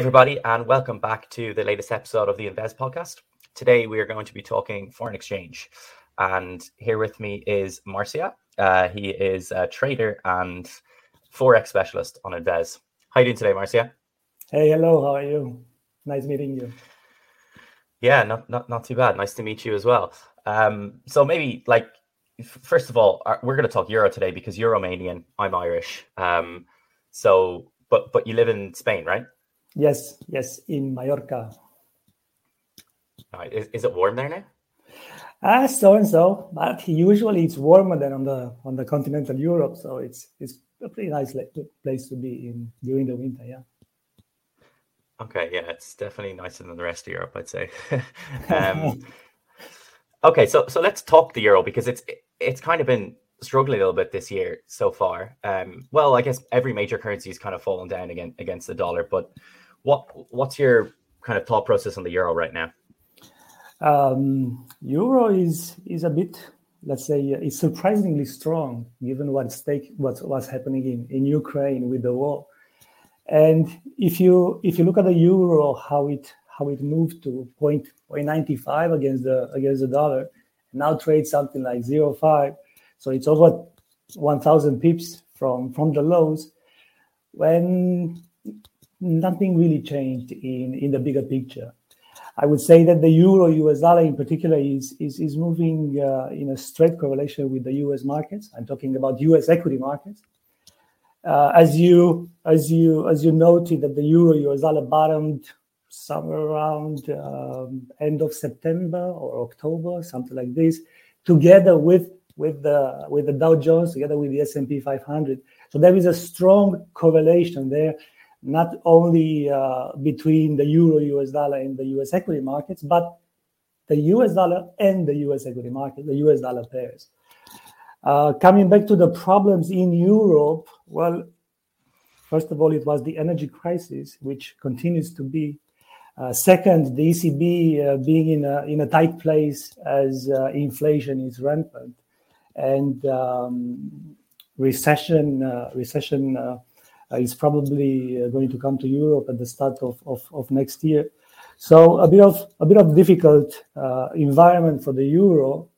everybody, and welcome back to the latest episode of the Invezz podcast. Today, we are going to be talking foreign exchange. And here with me is Mircea. He is a trader and Forex specialist on Invezz. How are you doing today, Mircea? Hey, hello. How are you? Nice meeting you. Yeah, not too bad. Nice to meet you as well. So maybe, first of all, we're going to talk Euro today because you're Romanian, I'm Irish. But you live in Spain, right? Yes, in Mallorca. Is it warm there now? So and so, but usually it's warmer than on the continental Europe. So it's a pretty nice place to be in during the winter. Yeah. Okay. Yeah, it's definitely nicer than the rest of Europe, I'd say. Okay, so let's talk the euro because it's kind of been struggling a little bit this year so far. Well, I guess every major currency has kind of fallen down against the dollar. But what's your kind of thought process on the euro right now? Euro is a bit, let's say, it's surprisingly strong given what's happening in Ukraine with the war. And if you look at the euro, how it moved to 0.95 against the dollar, now trades something like 0.5. So it's over 1,000 pips from the lows, when nothing really changed in the bigger picture. I would say that the euro-US dollar in particular is moving in a straight correlation with the US markets. I'm talking about US equity markets. As you noted that the euro-US dollar bottomed somewhere around end of September or October, something like this, together with the Dow Jones, together with the S&P 500. So there is a strong correlation there, not only between the euro, US dollar, and the US equity markets, but the US dollar and the US equity market, the US dollar pairs. Coming back to the problems in Europe, well, first of all, it was the energy crisis, which continues to be. Second, the ECB being in a tight place as inflation is rampant. And recession is probably going to come to Europe at the start of next year. So a bit of difficult environment for the euro,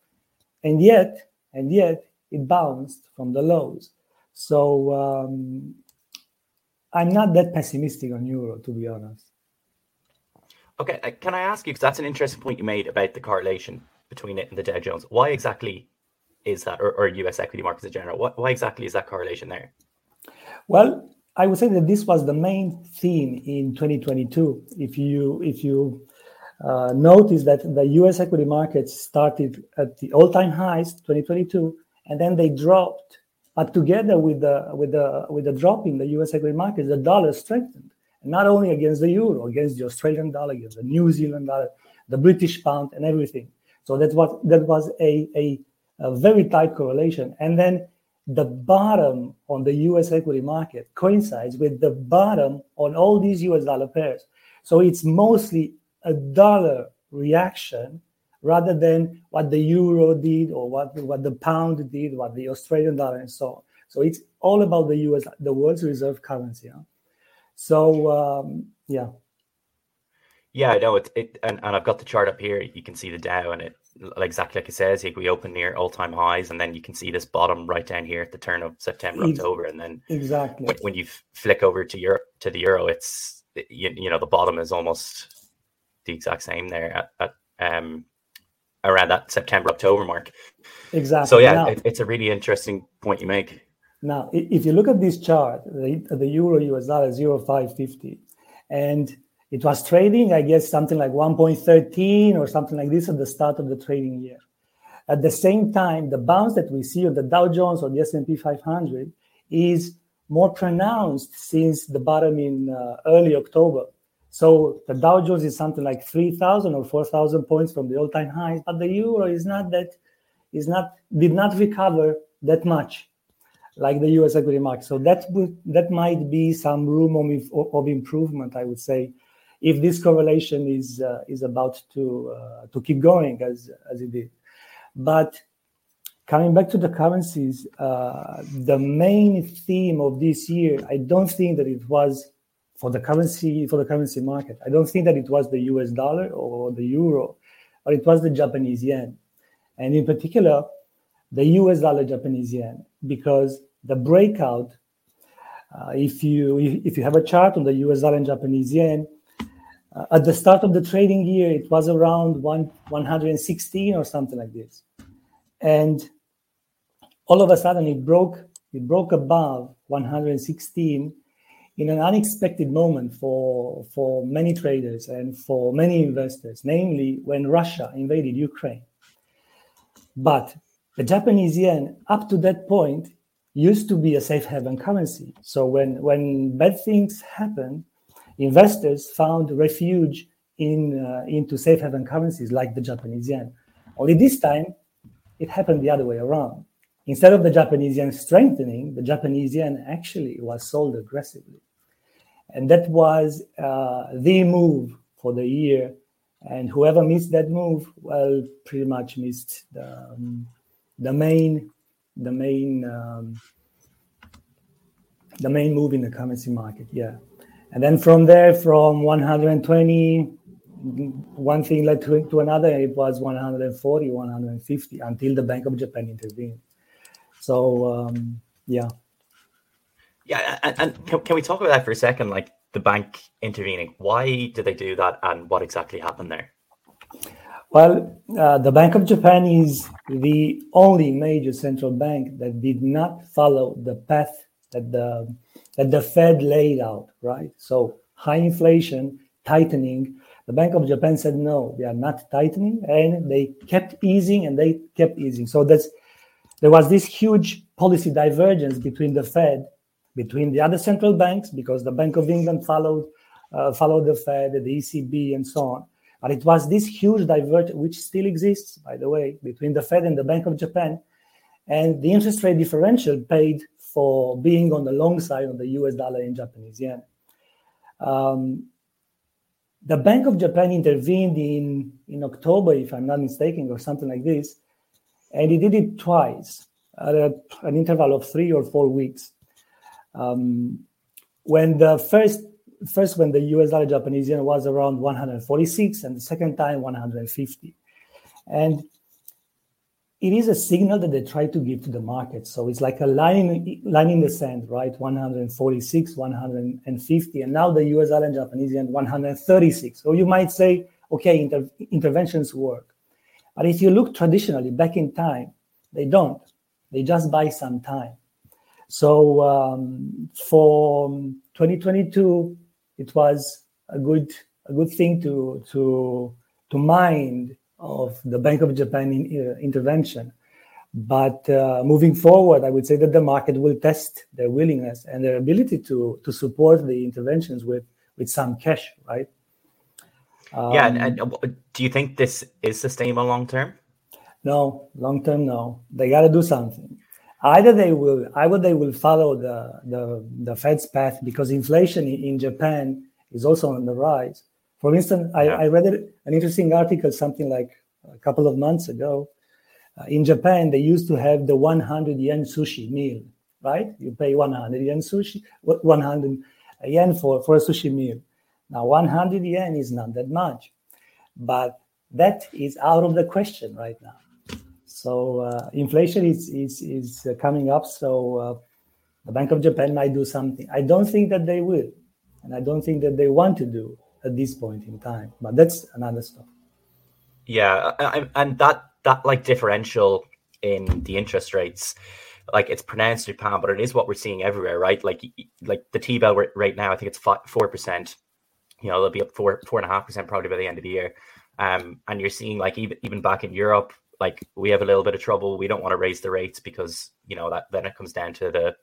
and yet it bounced from the lows. So I'm not that pessimistic on euro, to be honest. Okay, can I ask you, because that's an interesting point you made about the correlation between it and the Dow Jones. Why exactly is that, or US equity markets in general? Why exactly is that correlation there? Well, I would say that this was the main theme in 2022. If you notice that the US equity markets started at the all-time highs 2022, and then they dropped. But together with the drop in the US equity markets, the dollar strengthened, not only against the euro, against the Australian dollar, against the New Zealand dollar, the British pound, and everything. So that was a very tight correlation. And then the bottom on the US equity market coincides with the bottom on all these US dollar pairs. So it's mostly a dollar reaction rather than what the euro did or what the pound did, what the Australian dollar, and so on. So it's all about the US, the world's reserve currency. Huh? So, I know it and I've got the chart up here. You can see the Dow, and it exactly like it says, we open near all-time highs, and then you can see this bottom right down here at the turn of September, October, and then exactly when you flick over to Europe, to the euro, it's you know the bottom is almost the exact same there at around that September, October mark. Exactly. So yeah, it's a really interesting point you make. Now, if you look at this chart, the euro US dollar 0.550, and it was trading, I guess, something like 1.13 or something like this at the start of the trading year. At the same time, the bounce that we see on the Dow Jones or the S&P 500 is more pronounced since the bottom in early October. So the Dow Jones is something like 3,000 or 4,000 points from the all-time highs, but the euro did not recover that much, like the US equity market. So that might be some room of improvement, I would say, if this correlation is about to keep going as it did. But coming back to the currencies, the main theme of this year, I don't think that it was for the currency market. I don't think that it was the US dollar or the euro, or it was the Japanese yen, and in particular the US dollar Japanese yen, because the breakout, if you have a chart on the US dollar and Japanese yen, at the start of the trading year it was around 116 or something like this, and all of a sudden it broke above 116 in an unexpected moment for many traders and for many investors, namely when Russia invaded Ukraine. But the Japanese yen, up to that point, used to be a safe haven currency. So when bad things happened, investors found refuge into safe haven currencies like the Japanese yen. Only this time, it happened the other way around. Instead of the Japanese yen strengthening, the Japanese yen actually was sold aggressively. And that was the move for the year. And whoever missed that move, well, pretty much missed the main move in the currency market. Yeah. And then from there, from 120, one thing led to another. It was 140, 150 until the Bank of Japan intervened. So, yeah. Yeah, and can we talk about that for a second? Like the bank intervening, why did they do that and what exactly happened there? Well, the Bank of Japan is the only major central bank that did not follow the path that the Fed laid out, right? So high inflation, tightening. The Bank of Japan said, no, they are not tightening, and they kept easing. So there was this huge policy divergence between the Fed, between the other central banks, because the Bank of England followed the Fed, the ECB, and so on. But it was this huge divergence, which still exists, by the way, between the Fed and the Bank of Japan. And the interest rate differential paid for being on the long side of the US dollar and Japanese yen. The Bank of Japan intervened in October, if I'm not mistaken, or something like this. And he did it twice at an interval of 3 or 4 weeks. When the first when the US dollar Japanese yen was around 146, and the second time 150. And it is a signal that they try to give to the market. So it's like a line in the sand, right? 146, 150, and now the US dollar and Japanese yen 136. So you might say, okay, interventions work. But if you look traditionally back in time, they don't. They just buy some time. So for 2022, it was a good thing to mind of the Bank of Japan intervention. But moving forward, I would say that the market will test their willingness and their ability to support the interventions with some cash, right? Yeah, and do you think this is sustainable long term? No, long term, no. They got to do something. Either they will follow the Fed's path, because inflation in Japan is also on the rise. For instance, I read an interesting article something like a couple of months ago. In Japan, they used to have the 100 yen sushi meal, right? You pay 100 yen for a sushi meal. Now, 100 yen is not that much, but that is out of the question right now. So inflation is coming up, so the Bank of Japan might do something. I don't think that they will, and I don't think that they want to do at this point in time, but that's another story. Yeah, and that like differential in the interest rates, like it's pronounced in Japan, but it is what we're seeing everywhere, right? Like the T-bill right now, I think it's 4%. You know, they'll be up 4.5% probably by the end of the year. And you're seeing like even back in Europe, like we have a little bit of trouble. We don't want to raise the rates because, you know, that then it comes down to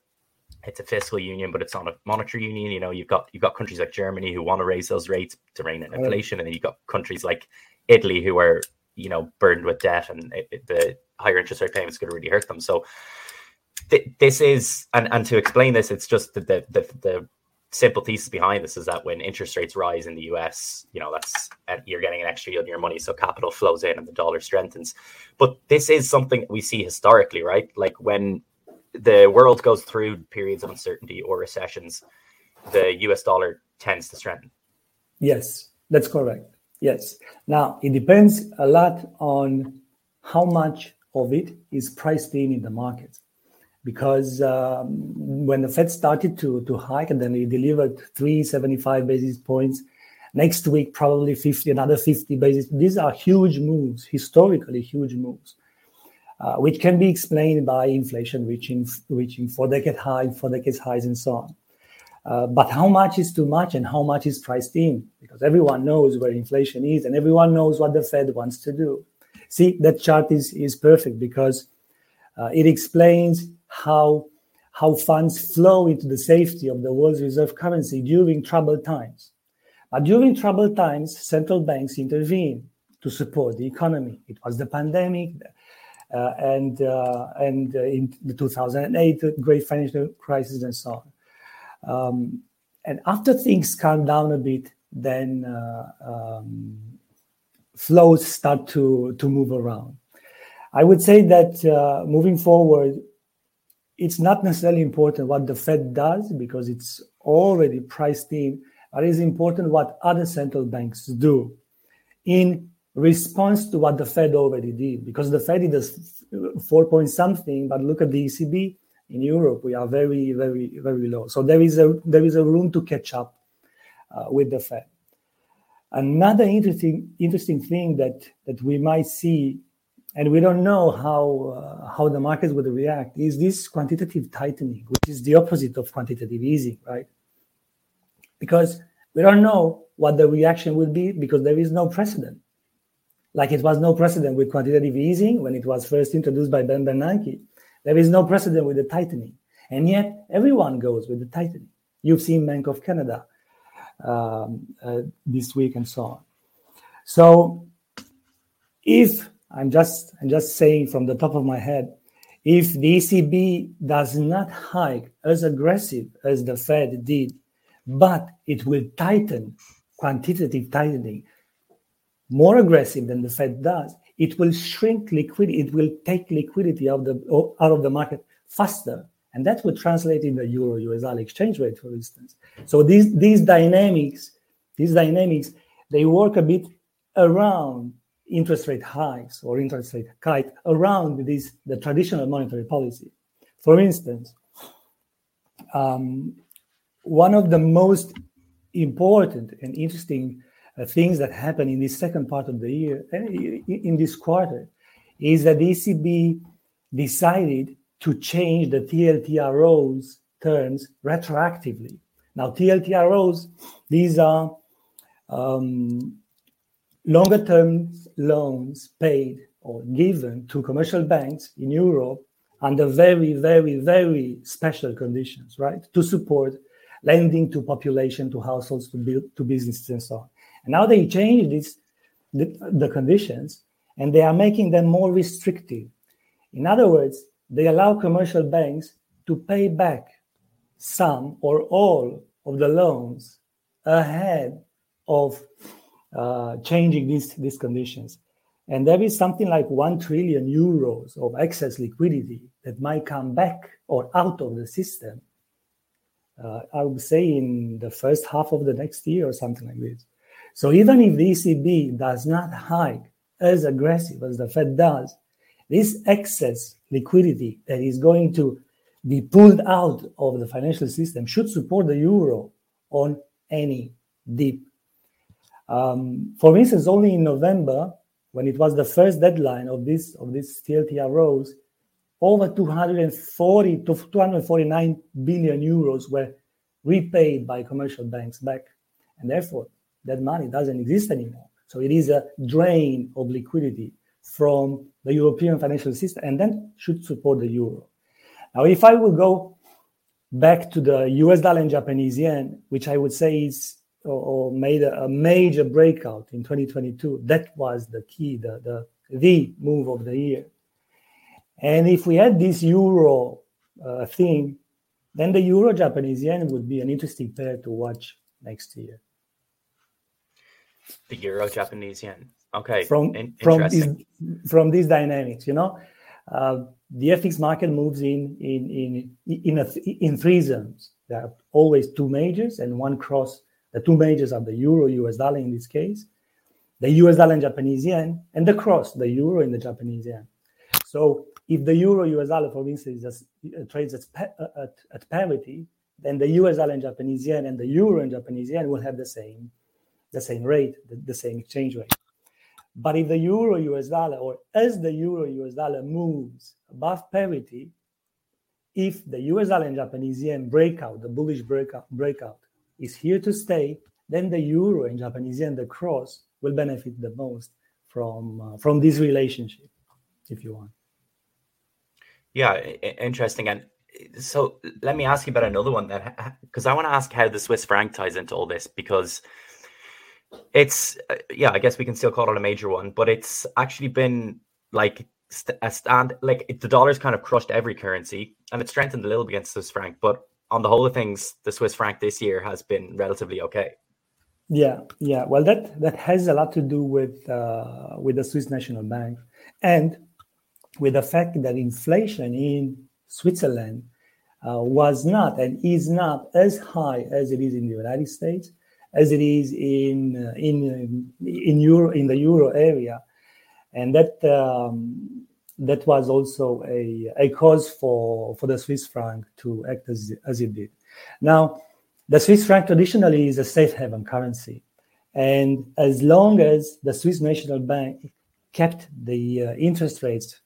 it's a fiscal union, but it's not a monetary union. You know, you've got countries like Germany who want to raise those rates to rein in inflation. And then you've got countries like Italy who are, you know, burdened with debt, and the higher interest rate payments going to really hurt them. So this is, and to explain this, it's just the simple thesis behind this is that when interest rates rise in the US, you know, that's, you're getting an extra yield on your money, so capital flows in and the dollar strengthens. But this is something that we see historically, right? Like when the world goes through periods of uncertainty or recessions, the US dollar tends to strengthen. Yes, that's correct. Yes. Now, it depends a lot on how much of it is priced in the market. Because when the Fed started to hike, and then it delivered 375 basis points, next week probably 50, another 50 basis. These are huge moves, historically huge moves, which can be explained by inflation reaching four decade highs, and so on. But how much is too much, and how much is priced in? Because everyone knows where inflation is, and everyone knows what the Fed wants to do. See, that chart is perfect because it explains how funds flow into the safety of the world's reserve currency during troubled times. But during troubled times, central banks intervene to support the economy. It was the pandemic and in the 2008 great financial crisis and so on. And after things calm down a bit, then flows start to move around. I would say that moving forward, it's not necessarily important what the Fed does because it's already priced in, but it's important what other central banks do in response to what the Fed already did. Because the Fed does 4 point something, but look at the ECB in Europe, we are very, very, very low. So there is a room to catch up with the Fed. Another interesting thing that we might see, and we don't know how the markets would react, is this quantitative tightening, which is the opposite of quantitative easing, right? Because we don't know what the reaction would be because there is no precedent. Like it was no precedent with quantitative easing when it was first introduced by Ben Bernanke. There is no precedent with the tightening. And yet everyone goes with the tightening. You've seen Bank of Canada this week and so on. So if... I'm just saying from the top of my head, if the ECB does not hike as aggressive as the Fed did, but it will tighten, quantitative tightening, more aggressive than the Fed does, it will shrink liquidity, it will take liquidity out of the market faster. And that would translate in the Euro-USD exchange rate, for instance. So these dynamics, they work a bit around interest rate hikes or interest rate kite around the traditional monetary policy. For instance, one of the most important and interesting things that happened in this second part of the year, in this quarter, is that the ECB decided to change the TLTROs terms retroactively. Now, TLTROs, these are longer-term loans paid or given to commercial banks in Europe under very, very, very special conditions, right? To support lending to population, to households, to businesses, and so on. And now they change the conditions, and they are making them more restrictive. In other words, they allow commercial banks to pay back some or all of the loans ahead of changing these conditions. And there is something like 1 trillion euros of excess liquidity that might come back or out of the system, I would say in the first half of the next year or something like this. So even if the ECB does not hike as aggressive as the Fed does, this excess liquidity that is going to be pulled out of the financial system should support the euro on any dip. For instance, only in November, when it was the first deadline of this TLTROs, over 240 to 249 billion euros were repaid by commercial banks back. And therefore, that money doesn't exist anymore. So it is a drain of liquidity from the European financial system, and then should support the euro. Now, if I will go back to the US dollar and Japanese yen, which I would say is or made a major breakout in 2022. That was the key, the move of the year. And if we had this euro thing, then the euro-Japanese yen would be an interesting pair to watch next year. The euro-Japanese yen. Okay. From these dynamics, you know, the FX market moves in three zones. There are always two majors and one cross The two majors are the euro, US dollar in this case, the US dollar and Japanese yen, and the cross, the euro and the Japanese yen. So if the euro US dollar, for instance, just, trades at parity, then the US dollar and Japanese yen and the euro and Japanese yen will have the same rate, the same exchange rate. But if the euro US dollar, or as the euro US dollar moves above parity, if the US dollar and Japanese yen breakout, the bullish breakout is here to stay, then the euro and Japanese yen, the cross, will benefit the most from this relationship, if you want. Yeah, interesting. And so let me ask you about another one then, because I want to ask how the Swiss franc ties into all this, because it's, yeah, I guess we can still call it a major one, but it's actually been like a stand, like the dollar's kind of crushed every currency and it's strengthened a little bit against the Swiss franc, but on the whole of things, the Swiss franc this year has been relatively okay. Yeah. Well, that has a lot to do with the Swiss National Bank and with the fact that inflation in Switzerland was not and is not as high as it is in the United States, as it is in the euro area, and that was also a cause for the Swiss franc to act as it did. Now, the Swiss franc traditionally is a safe haven currency, and as long as the Swiss National Bank kept the interest rates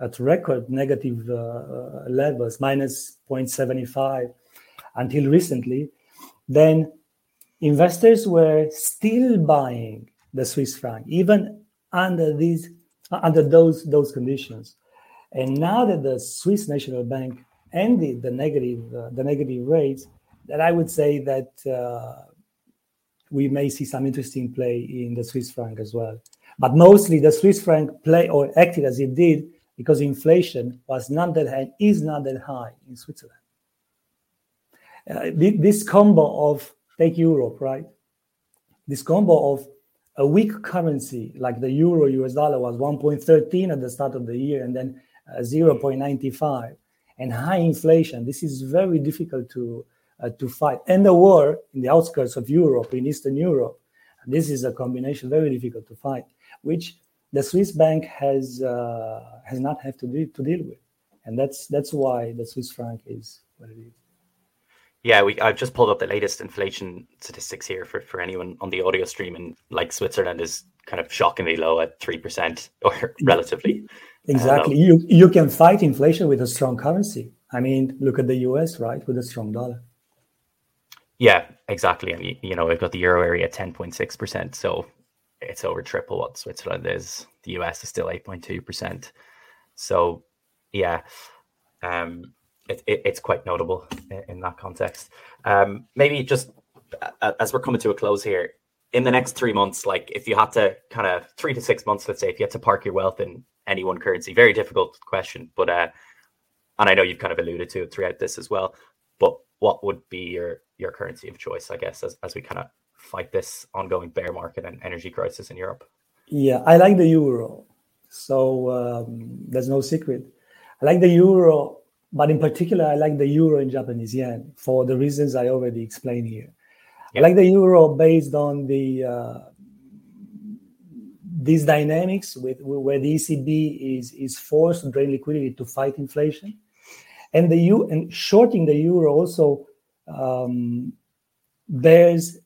at record negative levels, minus 0.75 until recently, then investors were still buying the Swiss franc, even under those conditions. And now that the Swiss National Bank ended the negative rates, then I would say that we may see some interesting play in the Swiss franc as well. But mostly the Swiss franc play or acted as it did because inflation was not that high, is not that high in Switzerland. This combo of take Europe, right? This combo of a weak currency like the euro US dollar was 1.13 at the start of the year and then 0.95, and high inflation. This is very difficult to fight, and the war in the outskirts of Europe, in Eastern Europe. This is a combination very difficult to fight, which the Swiss bank has not had to deal with, and that's why the Swiss franc is what it is. Yeah, I've just pulled up the latest inflation statistics here for anyone on the audio stream, and like Switzerland is kind of shockingly low at 3% or relatively. Exactly. You can fight inflation with a strong currency. I mean, look at the US, right, with a strong dollar. Yeah, exactly. And you know, we've got the euro area at 10.6%, so it's over triple what Switzerland is. The US is still 8.2%. So, yeah. It's quite notable in that context. Maybe just as we're coming to a close here, in the next 3 months, like if you had to kind of 3 to 6 months, let's say, if you had to park your wealth in any one currency, very difficult question, but and I know you've kind of alluded to it throughout this as well, but what would be your currency of choice, I guess, as we kind of fight this ongoing bear market and energy crisis in Europe? Yeah, I like the euro. So there's no secret. I like the euro. But in particular, I like the euro and Japanese yen for the reasons I already explained here. Yeah. I like the euro based on these dynamics where the ECB is forced to drain liquidity to fight inflation, and and shorting the euro also bears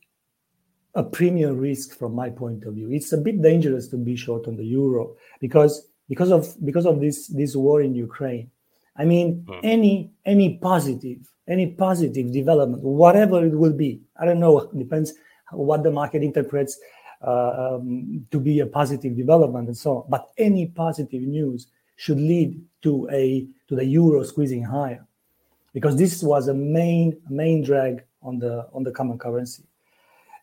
a premium risk from my point of view. It's a bit dangerous to be short on the euro because of this war in Ukraine. I mean, any positive development, whatever it will be, I don't know, depends what the market interprets to be a positive development and so on. But any positive news should lead to the euro squeezing higher, because this was a main drag on the common currency,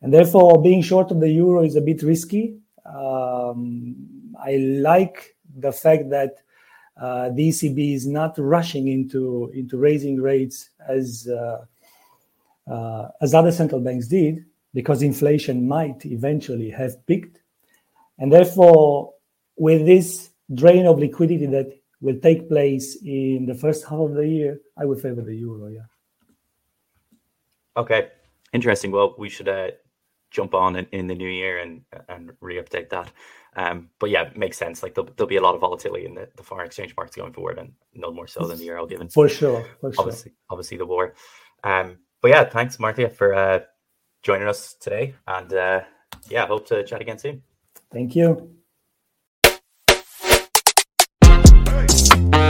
and therefore being short of the euro is a bit risky. I like the fact that the ECB is not rushing into raising rates as other central banks did, because inflation might eventually have peaked, and therefore with this drain of liquidity that will take place in the first half of the year, I would favor the euro. Yeah. Okay, Interesting. Well, we should jump on in the new year and re-update that. But yeah, it makes sense. Like there'll be a lot of volatility in the foreign exchange markets going forward, and no more so than the euro, given obviously the war. But yeah, thanks, Mircea, for joining us today, and yeah, hope to chat again soon. Thank you. Hey.